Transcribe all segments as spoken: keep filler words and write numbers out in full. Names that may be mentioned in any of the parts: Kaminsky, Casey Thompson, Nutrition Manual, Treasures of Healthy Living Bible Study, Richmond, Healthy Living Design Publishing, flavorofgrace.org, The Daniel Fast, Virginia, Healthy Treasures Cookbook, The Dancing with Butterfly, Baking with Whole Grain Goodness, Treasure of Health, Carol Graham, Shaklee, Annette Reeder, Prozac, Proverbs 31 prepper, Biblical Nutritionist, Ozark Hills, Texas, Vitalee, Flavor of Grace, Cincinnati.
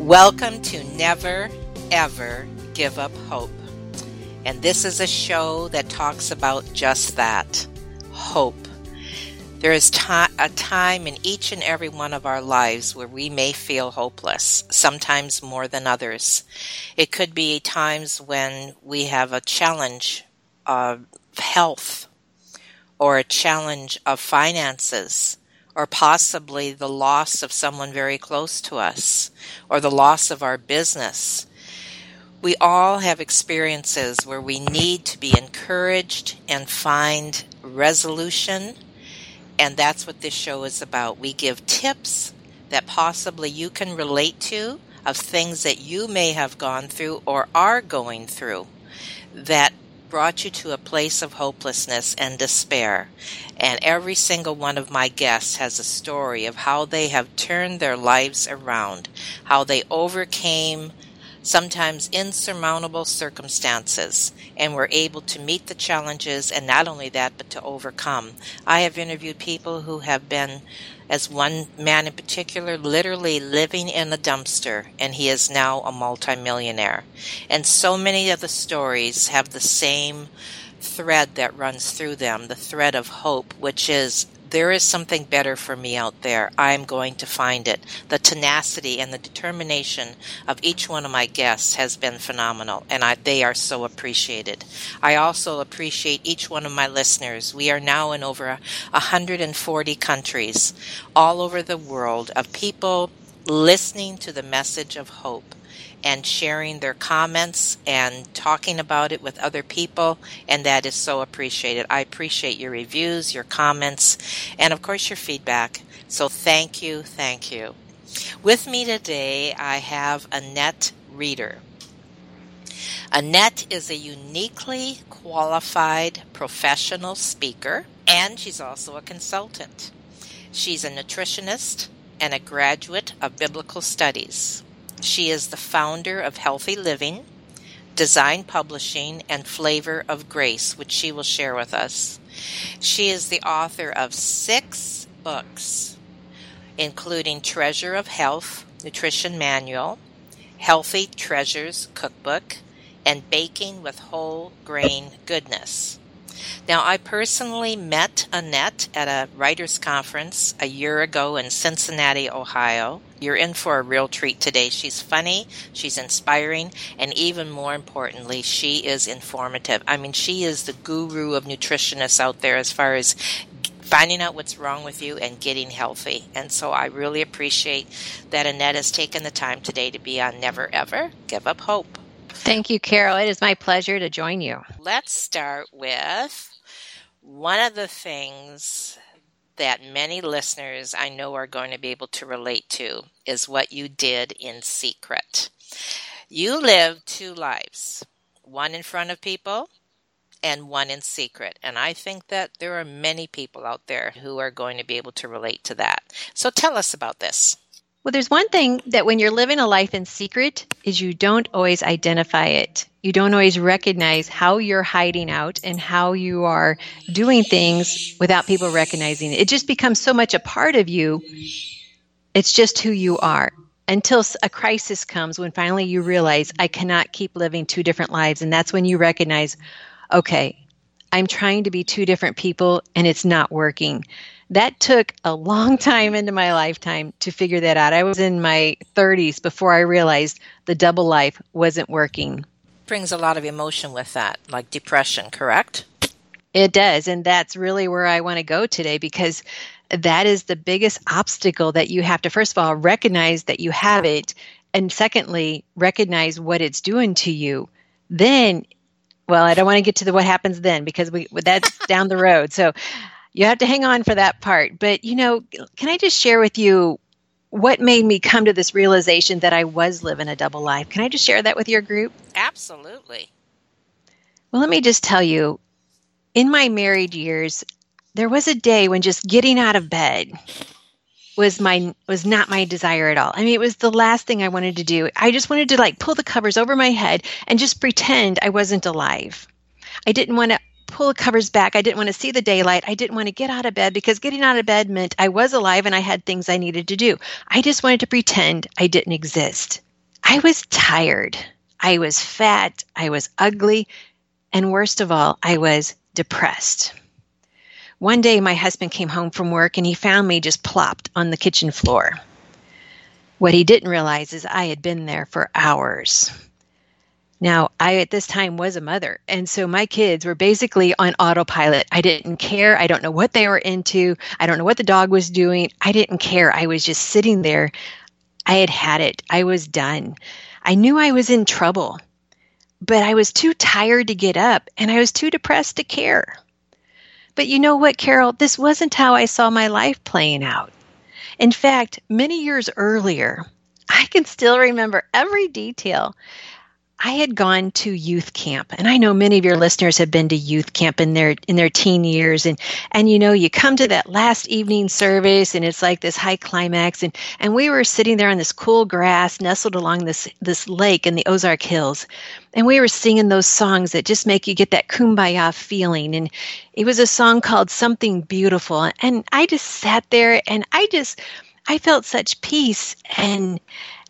Welcome to Never, Ever Give Up Hope. And this is a show that talks about just that, hope. There is ta- a time in each and every one of our lives where we may feel hopeless, sometimes more than others. It could be times when we have a challenge of health or a challenge of finances, or possibly the loss of someone very close to us, or the loss of our business. We all have experiences where we need to be encouraged and find resolution, and that's what this show is about. We give tips that possibly you can relate to, of things that you may have gone through or are going through that brought you to a place of hopelessness and despair. And every single one of my guests has a story of how they have turned their lives around, how they overcame sometimes insurmountable circumstances and were able to meet the challenges, and not only that, but to overcome. I have interviewed people who have been, as one man in particular, literally living in a dumpster, and he is now a multimillionaire. And so many of the stories have the same thread that runs through them, the thread of hope, which is, there is something better for me out there. I'm going to find it. The tenacity and the determination of each one of my guests has been phenomenal, and I, they are so appreciated. I also appreciate each one of my listeners. We are now in over one hundred forty countries all over the world, of people listening to the message of hope and sharing their comments and talking about it with other people, and that is so appreciated. I appreciate your reviews, your comments, and of course your feedback. So thank you, thank you. With me today, I have Annette Reeder. Annette is a uniquely qualified professional speaker, and she's also a consultant. She's a nutritionist and a graduate of biblical studies. She is the founder of Healthy Living Design Publishing and Flavor of Grace, which she will share with us. She is the author of six books, including Treasure of Health, Nutrition Manual, Healthy Treasures Cookbook, and Baking with Whole Grain Goodness. Now, I personally met Annette at a writers' conference a year ago in Cincinnati, Ohio. You're in for a real treat today. She's funny, she's inspiring, and even more importantly, she is informative. I mean, she is the guru of nutritionists out there as far as finding out what's wrong with you and getting healthy. And so I really appreciate that Annette has taken the time today to be on Never Ever Give Up Hope. Thank you, Carol. It is my pleasure to join you. Let's start with one of the things that many listeners I know are going to be able to relate to is what you did in secret. You lived two lives, one in front of people and one in secret. And I think that there are many people out there who are going to be able to relate to that. So tell us about this. Well, there's one thing that when you're living a life in secret is you don't always identify it. You don't always recognize how you're hiding out and how you are doing things without people recognizing it. It just becomes so much a part of you. It's just who you are until a crisis comes when finally you realize I cannot keep living two different lives. And that's when you recognize, okay, I'm trying to be two different people and it's not working. That took a long time into my lifetime to figure that out. I was in my thirties before I realized the double life wasn't working. Brings a lot of emotion with that, like depression, correct? It does, and that's really where I want to go today, because that is the biggest obstacle that you have to, first of all, recognize that you have it, and secondly, recognize what it's doing to you. Then, well, I don't want to get to the what happens then, because we that's down the road, so you have to hang on for that part. But, you know, can I just share with you what made me come to this realization that I was living a double life? Can I just share that with your group? Absolutely. Well, let me just tell you, in my married years, there was a day when just getting out of bed was my was not my desire at all. I mean, it was the last thing I wanted to do. I just wanted to like pull the covers over my head and just pretend I wasn't alive. I didn't want to pull the covers back. I didn't want to see the daylight. I didn't want to get out of bed, because getting out of bed meant I was alive and I had things I needed to do. I just wanted to pretend I didn't exist. I was tired. I was fat. I was ugly. And worst of all, I was depressed. One day, my husband came home from work and he found me just plopped on the kitchen floor. What he didn't realize is I had been there for hours. Now, I at this time was a mother, and so my kids were basically on autopilot. I didn't care. I don't know what they were into. I don't know what the dog was doing. I didn't care. I was just sitting there. I had had it. I was done. I knew I was in trouble, but I was too tired to get up, and I was too depressed to care. But you know what, Carol? This wasn't how I saw my life playing out. In fact, many years earlier, I can still remember every detail. I had gone to youth camp, and I know many of your listeners have been to youth camp in their in their teen years, and and you know, you come to that last evening service, and it's like this high climax, and and we were sitting there on this cool grass nestled along this this lake in the Ozark Hills, and we were singing those songs that just make you get that kumbaya feeling, and it was a song called Something Beautiful, and I just sat there, and I just, I felt such peace and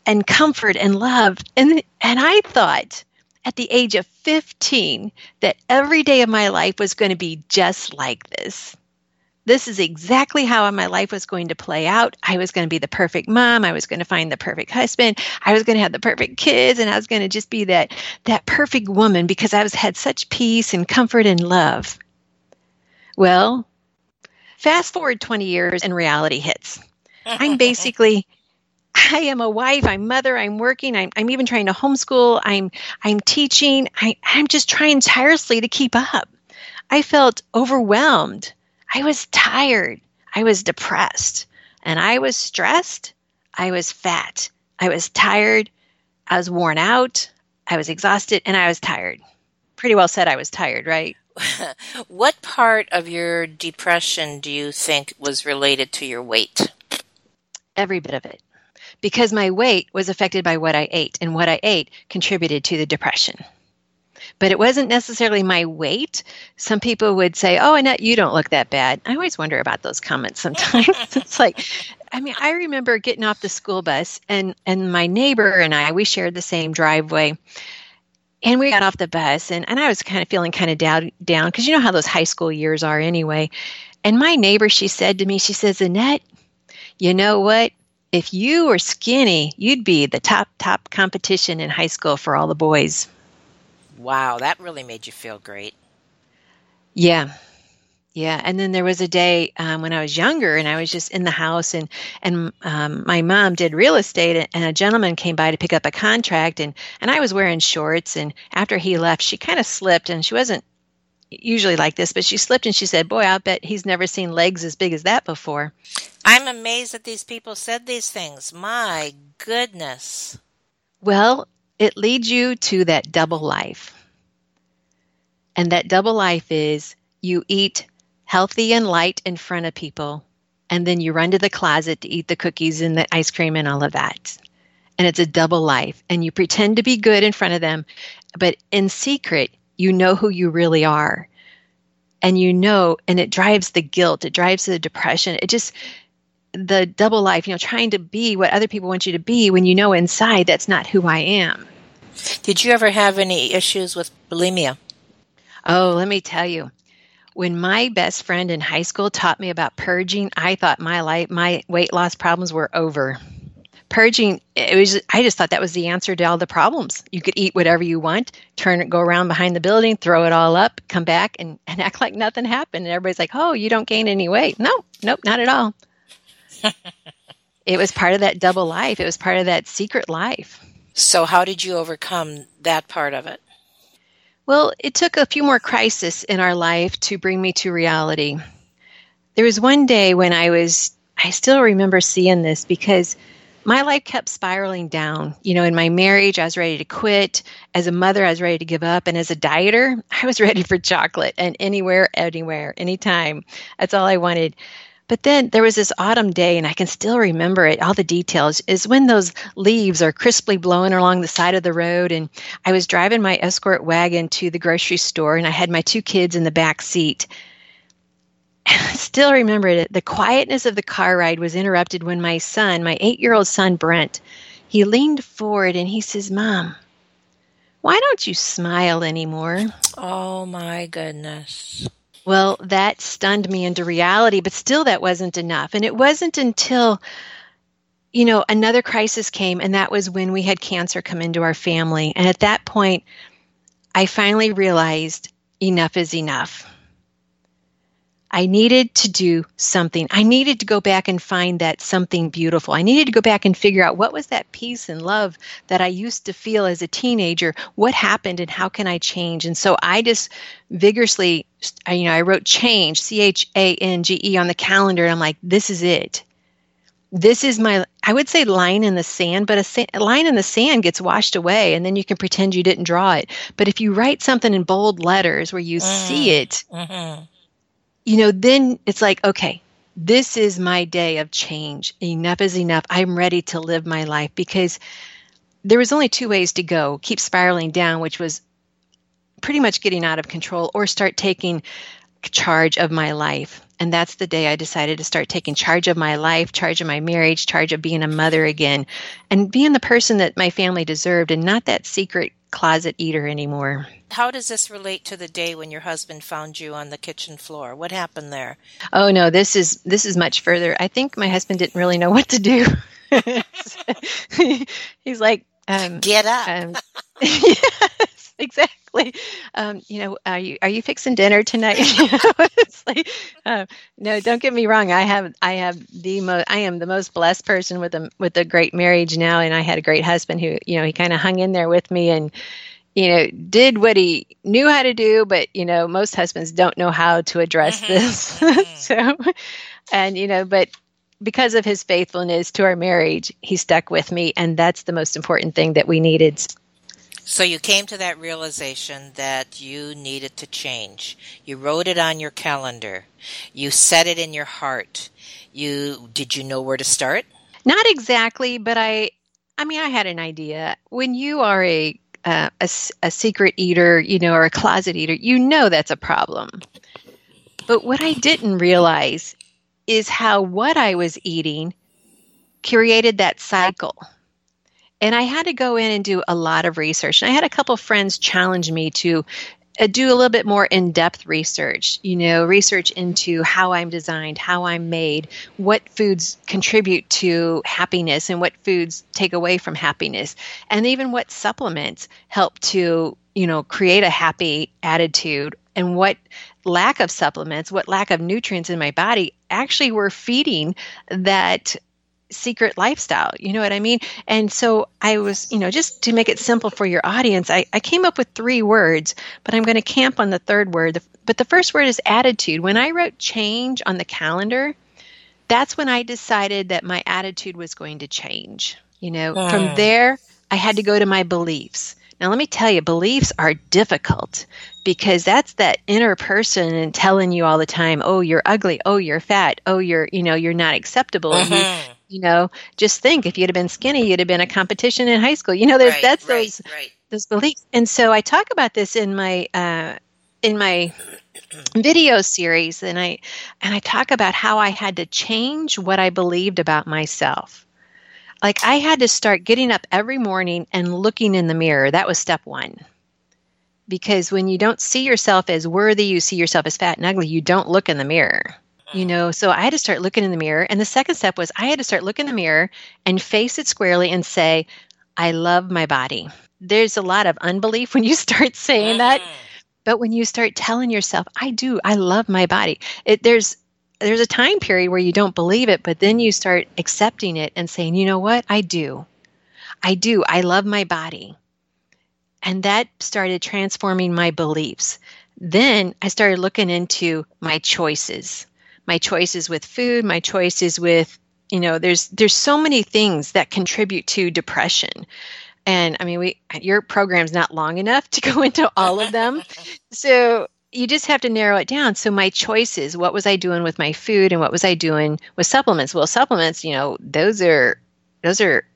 and comfort and love. And and I thought at the age of fifteen that every day of my life was going to be just like this. This is exactly how my life was going to play out. I was going to be the perfect mom. I was going to find the perfect husband. I was going to have the perfect kids. And I was going to just be that, that perfect woman, because I was had such peace and comfort and love. Well, fast forward twenty years and reality hits. I'm basically... I am a wife, I'm mother, I'm working, I'm, I'm even trying to homeschool, I'm I'm teaching, I, I'm just trying tirelessly to keep up. I felt overwhelmed. I was tired. I was depressed. And I was stressed. I was fat. I was tired. I was worn out. I was exhausted, and I was tired. Pretty well said I was tired, right? What part of your depression do you think was related to your weight? Every bit of it. Because my weight was affected by what I ate, and what I ate contributed to the depression. But it wasn't necessarily my weight. Some people would say, oh, Annette, you don't look that bad. I always wonder about those comments sometimes. It's like, I mean, I remember getting off the school bus, and, and my neighbor and I, we shared the same driveway. And we got off the bus, and, and I was kind of feeling kind of down, down, because you know how those high school years are anyway. And my neighbor, she said to me, she says, Annette, you know what? If you were skinny, you'd be the top, top competition in high school for all the boys. Wow, that really made you feel great. Yeah. Yeah. And then there was a day um, when I was younger, and I was just in the house, and, and um, my mom did real estate, and a gentleman came by to pick up a contract, and, and I was wearing shorts, and after he left, she kind of slipped, and she wasn't usually like this, but she slipped and she said, boy, I'll bet he's never seen legs as big as that before. I'm amazed that these people said these things. My goodness. Well, it leads you to that double life. And that double life is you eat healthy and light in front of people, and then you run to the closet to eat the cookies and the ice cream and all of that. And it's a double life. And you pretend to be good in front of them, but in secret, you know who you really are, and you know, and it drives the guilt, it drives the depression, it just, the double life, you know, trying to be what other people want you to be when you know inside that's not who I am. Did you ever have any issues with bulimia? Oh, let me tell you. When my best friend in high school taught me about purging, I thought my life, my weight loss problems were over. Purging, it was, I just thought that was the answer to all the problems. You could eat whatever you want, turn it, go around behind the building, throw it all up, come back and, and act like nothing happened. And everybody's like, oh, you don't gain any weight. No, nope, not at all. It was part of that double life. It was part of that secret life. So how did you overcome that part of it? Well, it took a few more crises in our life to bring me to reality. There was one day when I was, I still remember seeing this because my life kept spiraling down. You know, in my marriage, I was ready to quit. As a mother, I was ready to give up. And as a dieter, I was ready for chocolate and anywhere, anywhere, anytime. That's all I wanted. But then there was this autumn day, and I can still remember it, all the details, is when those leaves are crisply blowing along the side of the road. And I was driving my Escort wagon to the grocery store, and I had my two kids in the back seat. And I still remember it. The quietness of the car ride was interrupted when my son, my eight-year-old son, Brent, he leaned forward, and he says, Mom, why don't you smile anymore? Oh, my goodness. Well, that stunned me into reality, but still that wasn't enough. And it wasn't until, you know, another crisis came, and that was when we had cancer come into our family. And at that point, I finally realized enough is enough. I needed to do something. I needed to go back and find that something beautiful. I needed to go back and figure out what was that peace and love that I used to feel as a teenager. What happened and how can I change? And so I just vigorously, you know, I wrote change, C H A N G E on the calendar. And I'm like, this is it. This is my, I would say line in the sand, but a, sa- a line in the sand gets washed away and then you can pretend you didn't draw it. But if you write something in bold letters where you mm. see it, mm-hmm. you know, then it's like, okay, this is my day of change. Enough is enough. I'm ready to live my life because there was only two ways to go. Keep spiraling down, which was pretty much getting out of control, or start taking charge of my life. And that's the day I decided to start taking charge of my life, charge of my marriage, charge of being a mother again, and being the person that my family deserved and not that secret closet eater anymore. How does this relate to the day when your husband found you on the kitchen floor? What happened there? Oh no, this is this is much further. I think my husband didn't really know what to do. He's like, um, get up. Um, yes, exactly. Um, you know, are you are you fixing dinner tonight? It's like, uh, no, don't get me wrong. I have I have the mo- I am the most blessed person with a with a great marriage now, and I had a great husband who, you know, he kind of hung in there with me and, you know, did what he knew how to do, but, you know, most husbands don't know how to address mm-hmm. this. Mm-hmm. So, and, you know, but because of his faithfulness to our marriage, he stuck with me. And that's the most important thing that we needed. So you came to that realization that you needed to change. You wrote it on your calendar. You set it in your heart. You, did you know where to start? Not exactly, but I, I mean, I had an idea. When you are a Uh, a, a secret eater, you know, or a closet eater, you know that's a problem. But what I didn't realize is how what I was eating created that cycle. And I had to go in and do a lot of research. And I had a couple friends challenge me to uh, do a little bit more in-depth research, you know, research into how I'm designed, how I'm made, what foods contribute to happiness and what foods take away from happiness, and even what supplements help to, you know, create a happy attitude, and what lack of supplements, what lack of nutrients in my body actually were feeding that secret lifestyle. You know what I mean? And so I was, you know, just to make it simple for your audience, I, I came up with three words, but I'm going to camp on the third word. But the first word is attitude. When I wrote change on the calendar, that's when I decided that my attitude was going to change. You know, yeah. From there, I had to go to my beliefs. Now, let me tell you, beliefs are difficult because that's that inner person and telling you all the time, oh, you're ugly. Oh, you're fat. Oh, you're, you know, you're not acceptable. Mm-hmm. And you, You know, just think if you'd have been skinny, you'd have been a competition in high school. You know, there's right, that's right, those right. those beliefs. And so I talk about this in my uh, in my video series, and I and I talk about how I had to change what I believed about myself. Like I had to start getting up every morning and looking in the mirror. That was step one. because when you don't see yourself as worthy, you see yourself as fat and ugly, you don't look in the mirror. You know, so I had to start looking in the mirror. And the second step was I had to start looking in the mirror and face it squarely and say, I love my body. There's a lot of unbelief when you start saying that. But when you start telling yourself, I do, I love my body, it, there's there's a time period where you don't believe it, but then you start accepting it and saying, you know what, I do. I do. I love my body. And that started transforming my beliefs. Then I started looking into my choices. My choices with food, my choices with, you know, there's there's so many things that contribute to depression. And I mean, we your program's not long enough to go into all of them. So you just have to narrow it down. So my choices, what was I doing with my food and what was I doing with supplements? Well, supplements, you know, those are those are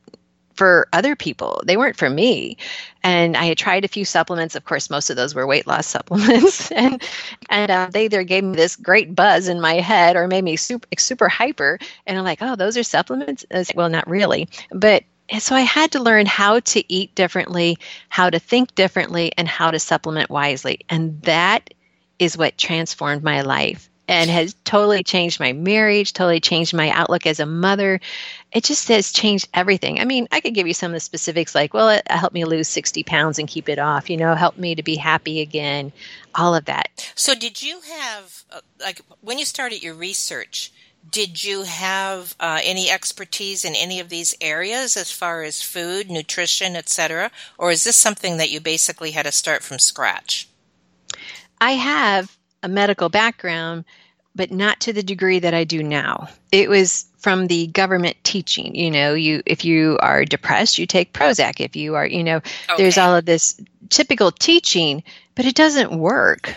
for other people. They weren't for me. And I had tried a few supplements. Of course, most of those were weight loss supplements. and and uh, they either gave me this great buzz in my head or made me super, super hyper. And I'm like, oh, those are supplements? Like, well, not really. But so I had to learn how to eat differently, how to think differently, and how to supplement wisely. And that is what transformed my life and has totally changed my marriage, totally changed my outlook as a mother. It just has changed everything. I mean, I could give you some of the specifics like, well, it helped me lose sixty pounds and keep it off, you know, helped me to be happy again, all of that. So did you have, like, when you started your research, did you have uh, any expertise in any of these areas as far as food, nutrition, et cetera? Or is this something that you basically had to start from scratch? I have a medical background, but not to the degree that I do now. It was from the government teaching, you know, you if you are depressed, you take Prozac. If you are, you know, okay. There's all of this typical teaching, but it doesn't work.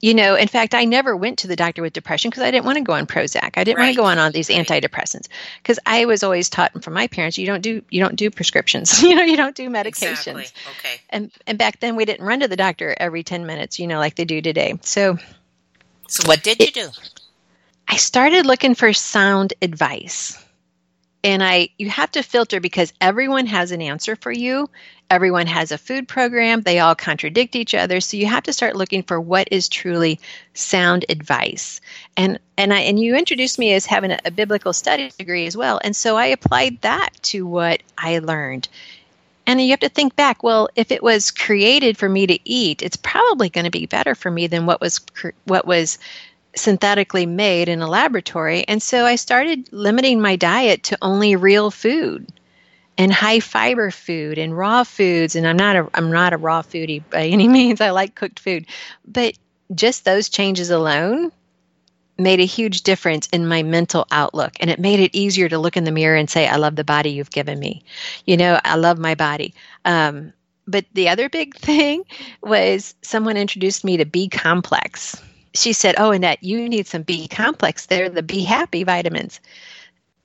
You know, in fact, I never went to the doctor with depression because I didn't want to go on Prozac. I didn't right. want to go on all these antidepressants because I was always taught from my parents, you don't do you don't do prescriptions, you know, you don't do medications. Exactly. Okay. And and back then we didn't run to the doctor every ten minutes, you know, like they do today. So, so what did it, you do? I started looking for sound advice. And I, you have to filter because everyone has an answer for you. Everyone has a food program. They all contradict each other. So you have to start looking for what is truly sound advice. And and I and you introduced me as having a, a biblical studies degree as well. And so I applied that to what I learned. And you have to think back, well, if it was created for me to eat, it's probably going to be better for me than what was what was synthetically made in a laboratory. And so I started limiting my diet to only real food and high fiber food and raw foods. And I'm not a, I'm not a raw foodie by any means. I like cooked food, but just those changes alone made a huge difference in my mental outlook. And it made it easier to look in the mirror and say, I love the body you've given me. You know, I love my body. Um, but the other big thing was someone introduced me to B complex. She said, oh, Annette, you need some B complex. They're the Be Happy vitamins.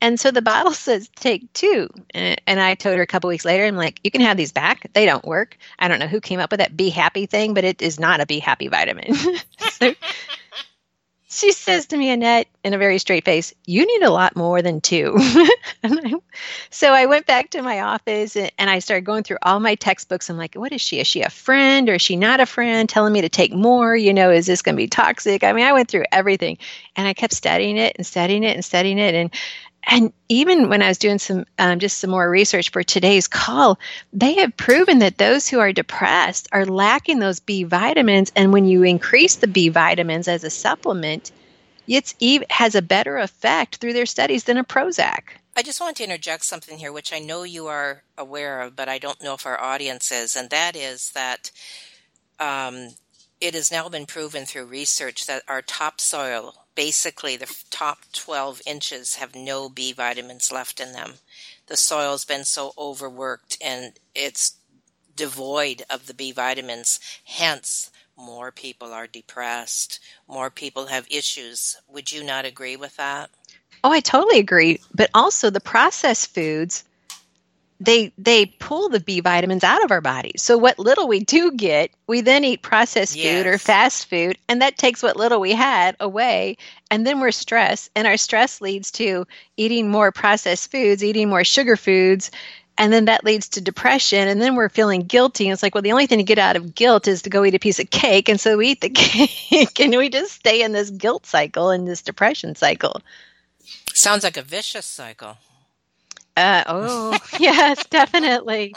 And so the bottle says take two. And I told her a couple weeks later, I'm like, you can have these back. They don't work. I don't know who came up with that Be Happy thing, but it is not a Be Happy vitamin. So she says to me, Annette, in a very straight face, you need a lot more than two. And I, so I went back to my office and, and I started going through all my textbooks. I'm like, what is she? Is she a friend or is she not a friend telling me to take more? You know, is this going to be toxic? I mean, I went through everything and I kept studying it and studying it and studying it. And and even when I was doing some um, just some more research for today's call, they have proven that those who are depressed are lacking those B vitamins. And when you increase the B vitamins as a supplement, it has a better effect through their studies than a Prozac. I just want to interject something here, which I know you are aware of, but I don't know if our audience is. And that is that um, it has now been proven through research that our topsoil, basically, the top twelve inches have no B vitamins left in them. The soil's been so overworked and it's devoid of the B vitamins. Hence, more people are depressed. More people have issues. Would you not agree with that? Oh, I totally agree. But also the processed foods, they they pull the B vitamins out of our bodies. So what little we do get, we then eat processed yes. food or fast food, and that takes what little we had away, and then we're stressed, and our stress leads to eating more processed foods, eating more sugar foods, And then that leads to depression. And then we're feeling guilty. And it's like, well, the only thing to get out of guilt is to go eat a piece of cake. And so we eat the cake and we just stay in this guilt cycle and this depression cycle. Sounds like a vicious cycle. Uh, oh, yes, definitely.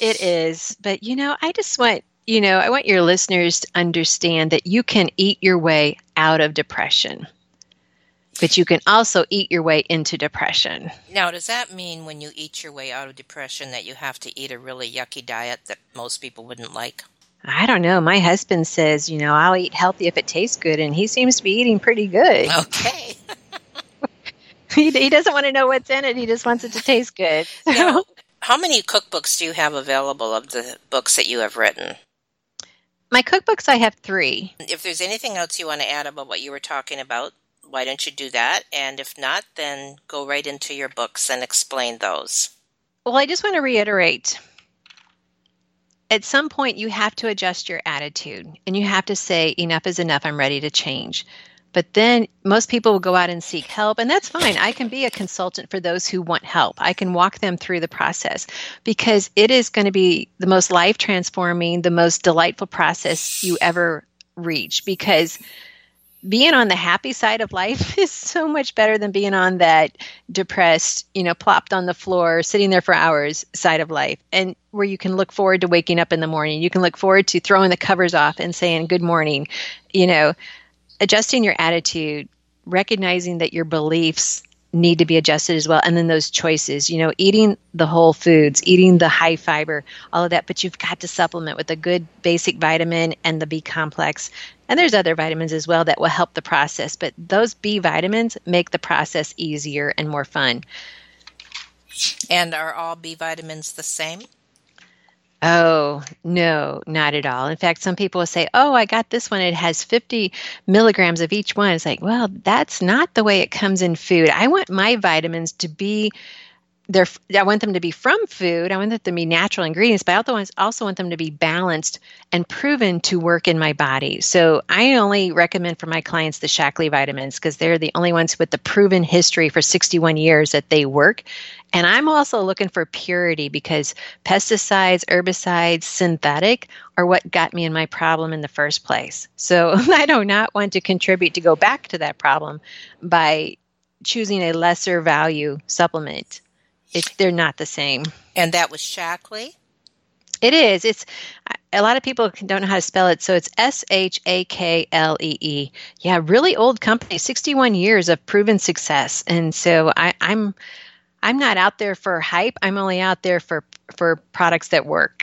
It is. But, you know, I just want, you know, I want your listeners to understand that you can eat your way out of depression. But you can also eat your way into depression. Now, does that mean when you eat your way out of depression that you have to eat a really yucky diet that most people wouldn't like? I don't know. My husband says, you know, I'll eat healthy if it tastes good, and he seems to be eating pretty good. Okay. he, he doesn't want to know what's in it. He just wants it to taste good. Now, how many cookbooks do you have available of the books that you have written? My cookbooks, I have three. If there's anything else you want to add about what you were talking about, why don't you do that? And if not, then go right into your books and explain those. Well, I just want to reiterate. At some point, you have to adjust your attitude and you have to say, enough is enough. I'm ready to change. But then most people will go out and seek help, and that's fine. I can be a consultant for those who want help. I can walk them through the process because it is going to be the most life-transforming, the most delightful process you ever reach, because being on the happy side of life is so much better than being on that depressed, you know, plopped on the floor, sitting there for hours side of life, and where you can look forward to waking up in the morning. You can look forward to throwing the covers off and saying, good morning. You know, adjusting your attitude, recognizing that your beliefs need to be adjusted as well. And then those choices, you know, eating the whole foods, eating the high fiber, all of that, but you've got to supplement with a good basic vitamin and the B complex. And there's other vitamins as well that will help the process, but those B vitamins make the process easier and more fun. And are all B vitamins the same? Oh, no, not at all. In fact, some people will say, oh, I got this one. It has fifty milligrams of each one. It's like, well, that's not the way it comes in food. I want my vitamins to be there. I want them to be from food. I want them to be natural ingredients, but I also want them to be balanced and proven to work in my body. So I only recommend for my clients the Shaklee vitamins because they're the only ones with the proven history for sixty-one years that they work. And I'm also looking for purity because pesticides, herbicides, synthetic are what got me in my problem in the first place. So I do not want to contribute to go back to that problem by choosing a lesser value supplement. It's, they're not the same. And that was Shaklee? It is. It's a lot of people don't know how to spell it, so it's S H A K L E E. Yeah, really old company, sixty-one years of proven success. And so I, I'm... I'm not out there for hype. I'm only out there for, for products that work.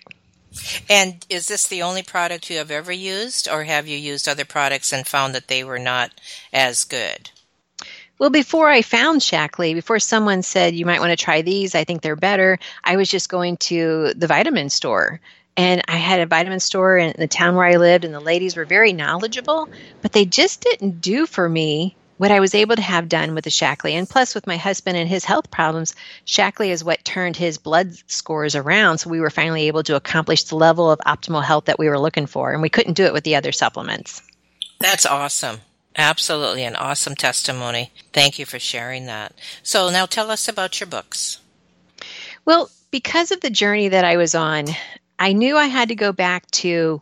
And is this the only product you have ever used, or have you used other products and found that they were not as good? Well, before I found Shaklee, before someone said, you might want to try these, I think they're better, I was just going to the vitamin store. And I had a vitamin store in the town where I lived, and the ladies were very knowledgeable, but they just didn't do for me what I was able to have done with the Shaklee. And plus with my husband and his health problems, Shaklee is what turned his blood scores around. So we were finally able to accomplish the level of optimal health that we were looking for. And we couldn't do it with the other supplements. That's awesome. Absolutely an awesome testimony. Thank you for sharing that. So now tell us about your books. Well, because of the journey that I was on, I knew I had to go back to,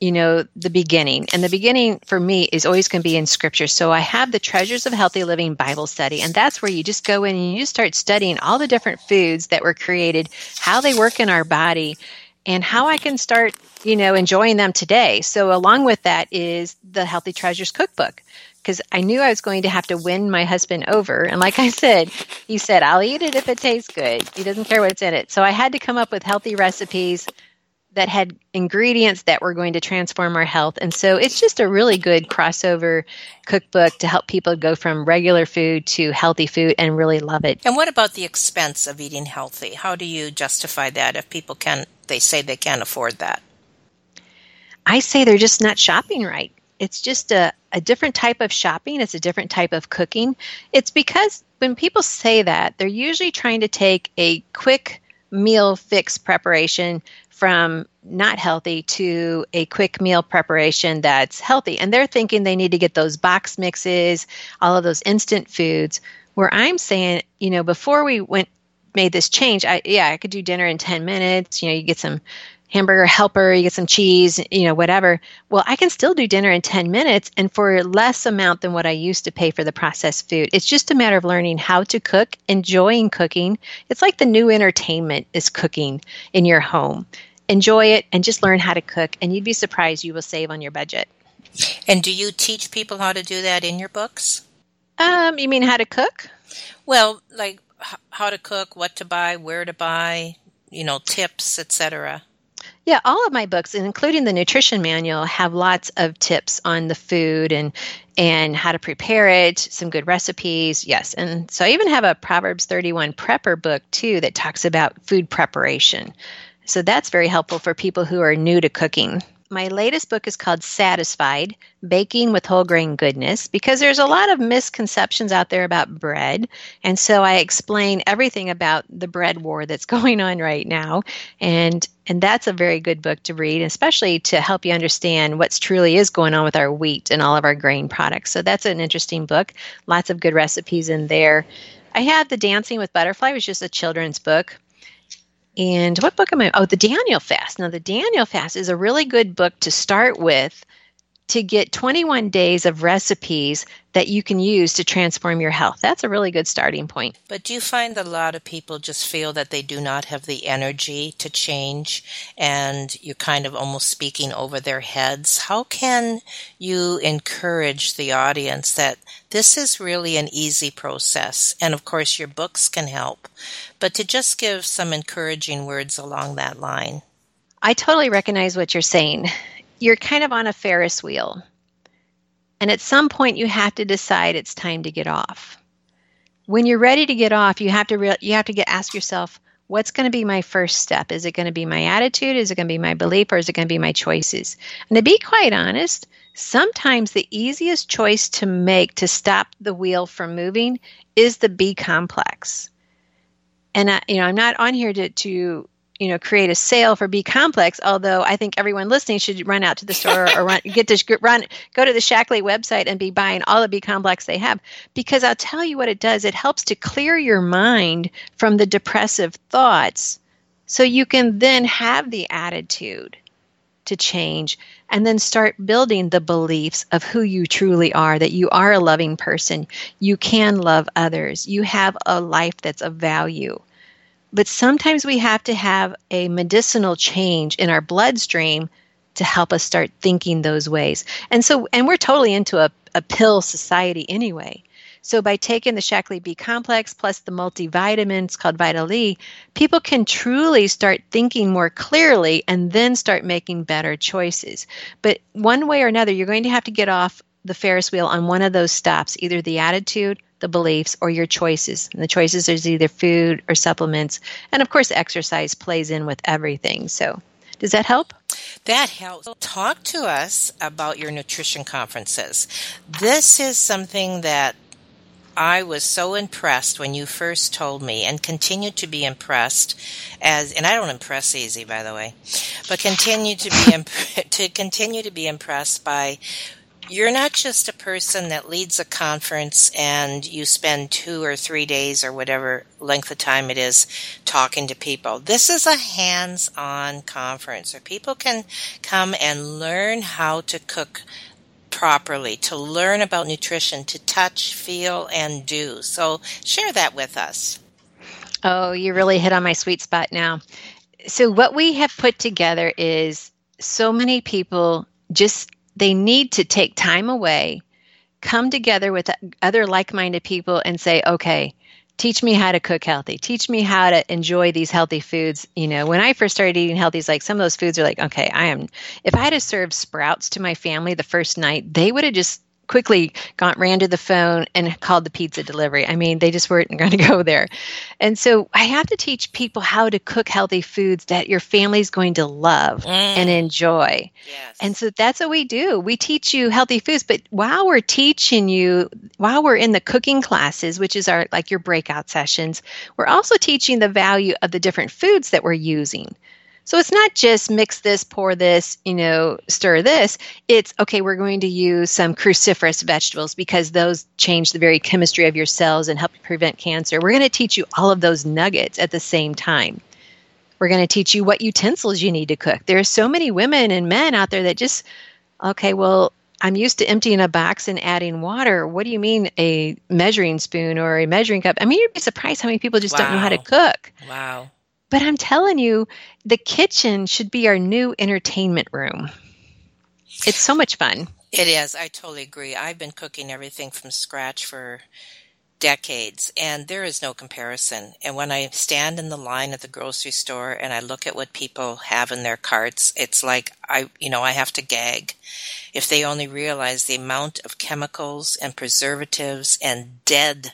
you know, the beginning. And the beginning for me is always going to be in Scripture. So I have the Treasures of Healthy Living Bible Study, and that's where you just go in and you just start studying all the different foods that were created, how they work in our body, and how I can start, you know, enjoying them today. So along with that is the Healthy Treasures Cookbook, because I knew I was going to have to win my husband over. And like I said, he said, I'll eat it if it tastes good. He doesn't care what's in it. So I had to come up with healthy recipes that had ingredients that were going to transform our health. And so it's just a really good crossover cookbook to help people go from regular food to healthy food and really love it. And what about the expense of eating healthy? How do you justify that if people can, they say they can't afford that? I say they're just not shopping right. It's just a, a different type of shopping. It's a different type of cooking. It's because when people say that, they're usually trying to take a quick meal fix preparation from not healthy to a quick meal preparation that's healthy. And they're thinking they need to get those box mixes, all of those instant foods, where I'm saying, you know, before we went made this change, I yeah, I could do dinner in ten minutes. You know, you get some hamburger helper, you get some cheese, you know, whatever. Well, I can still do dinner in ten minutes and for less amount than what I used to pay for the processed food. It's just a matter of learning how to cook, enjoying cooking. It's like the new entertainment is cooking in your home. Enjoy it and just learn how to cook, and you'd be surprised you will save on your budget. And do you teach people how to do that in your books? Um, you mean how to cook? Well, like h- how to cook, what to buy, where to buy, you know, tips, et cetera. Yeah, all of my books, including the Nutrition Manual, have lots of tips on the food and and how to prepare it, some good recipes, yes. And so I even have a Proverbs thirty-one prepper book, too, that talks about food preparation. So that's very helpful for people who are new to cooking. My latest book is called Satisfied, Baking with Whole Grain Goodness, because there's a lot of misconceptions out there about bread. And so I explain everything about the bread war that's going on right now. And and that's a very good book to read, especially to help you understand what's truly is going on with our wheat and all of our grain products. So that's an interesting book. Lots of good recipes in there. I have The Dancing with Butterfly, which is a children's book. And what book am I? Oh, The Daniel Fast. Now, The Daniel Fast is a really good book to start with to get twenty-one days of recipes that you can use to transform your health. That's a really good starting point. But do you find that a lot of people just feel that they do not have the energy to change, and you're kind of almost speaking over their heads? How can you encourage the audience that this is really an easy process? And of course, your books can help, but to just give some encouraging words along that line. I totally recognize what you're saying. You're kind of on a Ferris wheel. And at some point, you have to decide it's time to get off. When you're ready to get off, you have to re- you have to get ask yourself, what's going to be my first step? Is it going to be my attitude? Is it going to be my belief? Or is it going to be my choices? And to be quite honest, sometimes the easiest choice to make to stop the wheel from moving is the B complex. And I, you know, I'm not on here to to you know, create a sale for B Complex, although I think everyone listening should run out to the store or run, get to run, go to the Shaklee website and be buying all the B Complex they have. Because I'll tell you what it does. It helps to clear your mind from the depressive thoughts so you can then have the attitude to change and then start building the beliefs of who you truly are, that you are a loving person, you can love others, you have a life that's of value. But sometimes we have to have a medicinal change in our bloodstream to help us start thinking those ways. And so, and we're totally into a, a pill society anyway. So by taking the Shaklee B Complex plus the multivitamins called Vitalee, people can truly start thinking more clearly and then start making better choices. But one way or another, you're going to have to get off the Ferris wheel on one of those stops, either the attitude, the beliefs, or your choices. And the choices is either food or supplements. And of course, exercise plays in with everything. So does that help? That helps. Talk to us about your nutrition conferences. This is something that I was so impressed when you first told me, and continue to be impressed as, and I don't impress easy, by the way, but continue to be, imp- to continue to be impressed by. You're not just a person that leads a conference and you spend two or three days or whatever length of time it is talking to people. This is a hands-on conference where people can come and learn how to cook properly, to learn about nutrition, to touch, feel, and do. So share that with us. Oh, you really hit on my sweet spot now. So what we have put together is so many people just they need to take time away, come together with other like-minded people and say, okay, teach me how to cook healthy. Teach me how to enjoy these healthy foods. You know, when I first started eating healthy, it's like some of those foods are like, okay, I am, if I had served sprouts to my family the first night, they would have just quickly got, ran to the phone and called the pizza delivery. I mean, they just weren't going to go there. And so I have to teach people how to cook healthy foods that your family's going to love mm. and enjoy. Yes. And so that's what we do. We teach you healthy foods, but while we're teaching you, while we're in the cooking classes, which is our like your breakout sessions, we're also teaching the value of the different foods that we're using. So it's not just mix this, pour this, you know, stir this. It's, okay, we're going to use some cruciferous vegetables because those change the very chemistry of your cells and help you prevent cancer. We're going to teach you all of those nuggets at the same time. We're going to teach you what utensils you need to cook. There are so many women and men out there that just, okay, well, I'm used to emptying a box and adding water. What do you mean a measuring spoon or a measuring cup? I mean, you'd be surprised how many people just wow. don't know how to cook. Wow. But I'm telling you, the kitchen should be our new entertainment room. It's so much fun. It is. I totally agree. I've been cooking everything from scratch for decades, and there is no comparison. And when I stand in the line at the grocery store and I look at what people have in their carts, it's like I, you know, I have to gag. If they only realize the amount of chemicals and preservatives and dead,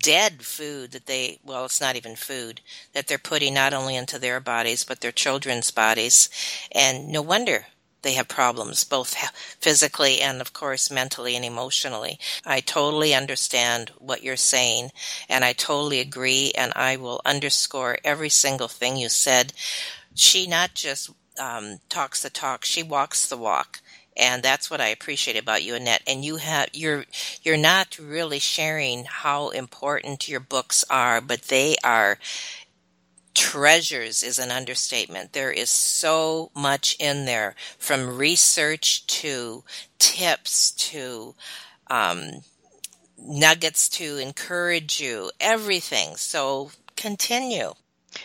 dead food that they, well, it's not even food, that they're putting not only into their bodies, but their children's bodies. And no wonder they have problems, both physically and, of course, mentally and emotionally. I totally understand what you're saying, and I totally agree, and I will underscore every single thing you said. She not just um, talks the talk, she walks the walk, and that's what I appreciate about you, Annette. And you have you're you're not really sharing how important your books are, but they are. Treasures is an understatement. There is so much in there, from research to tips to um, nuggets to encourage you, everything. So continue.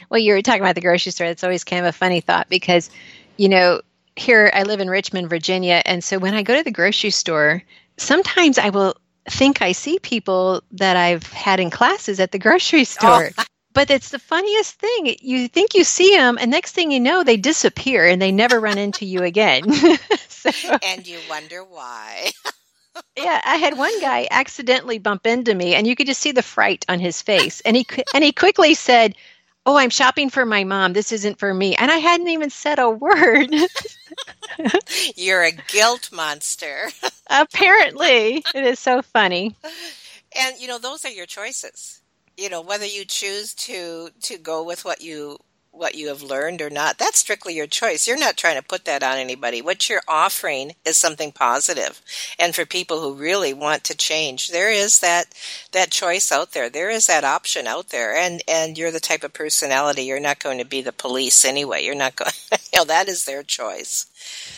Well, you were talking about the grocery store. That's always kind of a funny thought because, you know, here I live in Richmond, Virginia. And so when I go to the grocery store, sometimes I will think I see people that I've had in classes at the grocery store. Oh. But it's the funniest thing. You think you see them, and next thing you know, they disappear, and they never run into you again. So, and you wonder why. Yeah, I had one guy accidentally bump into me, and you could just see the fright on his face. And he and he quickly said, "Oh, I'm shopping for my mom. This isn't for me." And I hadn't even said a word. You're a guilt monster. Apparently. It is so funny. And, you know, those are your choices. You know, whether you choose to, to go with what you what you have learned or not, that's strictly your choice. You're not trying to put that on anybody. What you're offering is something positive. And for people who really want to change, there is that that choice out there. There is that option out there. And and you're the type of personality, you're not going to be the police anyway. You're not going you know, that is their choice.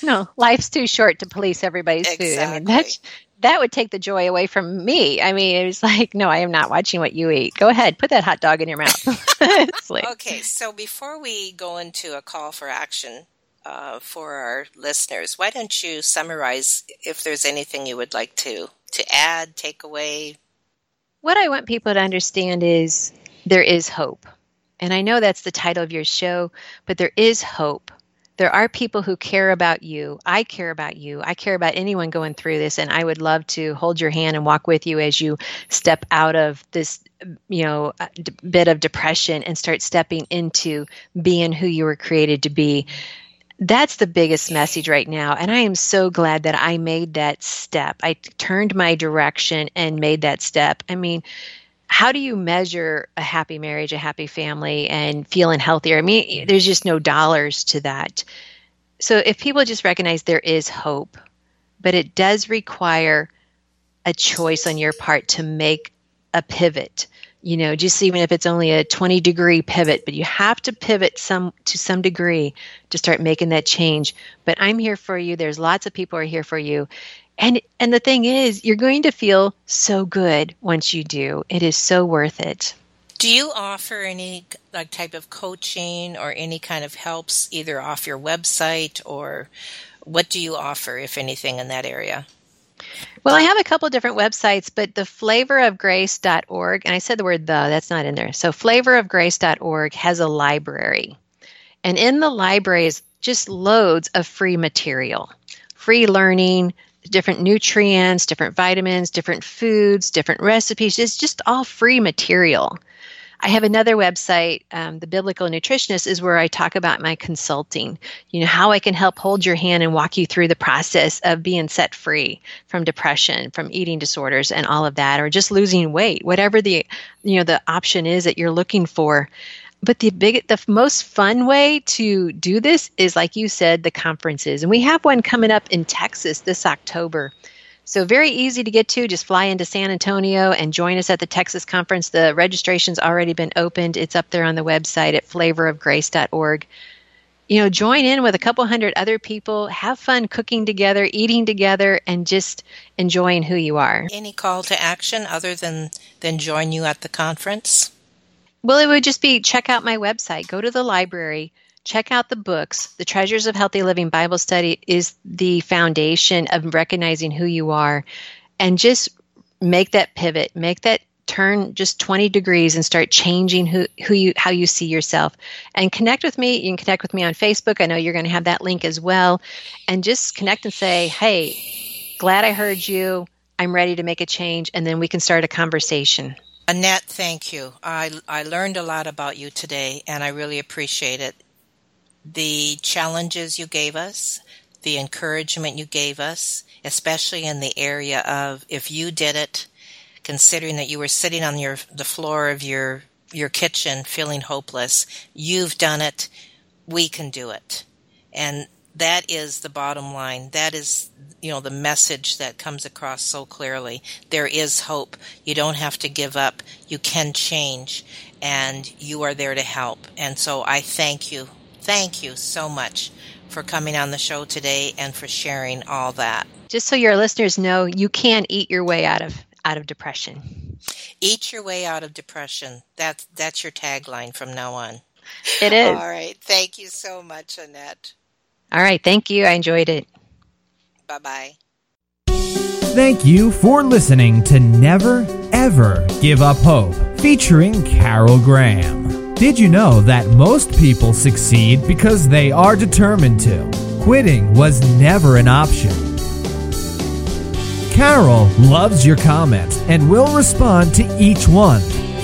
No, life's too short to police everybody's exactly. food. I mean, that's That would take the joy away from me. I mean, it was like, no, I am not watching what you eat. Go ahead. Put that hot dog in your mouth. It's like, okay. So before we go into a call for action uh, for our listeners, why don't you summarize if there's anything you would like to, to add, take away? What I want people to understand is there is hope. And I know that's the title of your show, but there is hope. There are people who care about you. I care about you. I care about anyone going through this, and I would love to hold your hand and walk with you as you step out of this, you know, d- bit of depression and start stepping into being who you were created to be. That's the biggest message right now, and I am so glad that I made that step. I t- turned my direction and made that step. I mean, how do you measure a happy marriage, a happy family, and feeling healthier? I mean, there's just no dollars to that. So if people just recognize there is hope, but it does require a choice on your part to make a pivot, you know, just even if it's only a twenty degree pivot, but you have to pivot some to some degree to start making that change. But I'm here for you. There's lots of people who are here for you. And and the thing is, you're going to feel so good once you do. It is so worth it. Do you offer any like type of coaching or any kind of helps either off your website, or what do you offer, if anything, in that area? Well, I have a couple different websites, but the flavor of grace dot org, and I said the word the, that's not in there. So flavor of grace dot org has a library. And in the library is just loads of free material, free learning, different nutrients, different vitamins, different foods, different recipes. It's just all free material. I have another website, um, The Biblical Nutritionist, is where I talk about my consulting, you know, how I can help hold your hand and walk you through the process of being set free from depression, from eating disorders and all of that, or just losing weight, whatever the, you know, the option is that you're looking for. But the big, the most fun way to do this is, like you said, the conferences. And we have one coming up in Texas this October. So very easy to get to. Just fly into San Antonio and join us at the Texas conference. The registration's already been opened. It's up there on the website at flavor of grace dot org. You know, join in with a couple hundred other people. Have fun cooking together, eating together, and just enjoying who you are. Any call to action other than, than join you at the conference? Well, it would just be check out my website, go to the library, check out the books. The Treasures of Healthy Living Bible Study is the foundation of recognizing who you are, and just make that pivot, make that turn just twenty degrees and start changing who, who you, how you see yourself. And connect with me. You can connect with me on Facebook. I know you're going to have that link as well. And just connect and say, hey, glad I heard you. I'm ready to make a change. And then we can start a conversation. Annette, thank you. I, I learned a lot about you today, and I really appreciate it. The challenges you gave us, the encouragement you gave us, especially in the area of if you did it, considering that you were sitting on your the floor of your, your kitchen feeling hopeless, you've done it, we can do it. And that is the bottom line. That is, you know, the message that comes across so clearly. There is hope. You don't have to give up. You can change, and you are there to help. And so I thank you. Thank you so much for coming on the show today and for sharing all that. Just so your listeners know, you can eat your way out of out of depression. Eat your way out of depression. That's that's your tagline from now on. It is. All right. Thank you so much, Annette. All right. Thank you. I enjoyed it. Bye-bye. Thank you for listening to Never, Ever Give Up Hope, featuring Carol Graham. Did you know that most people succeed because they are determined to? Quitting was never an option. Carol loves your comments and will respond to each one.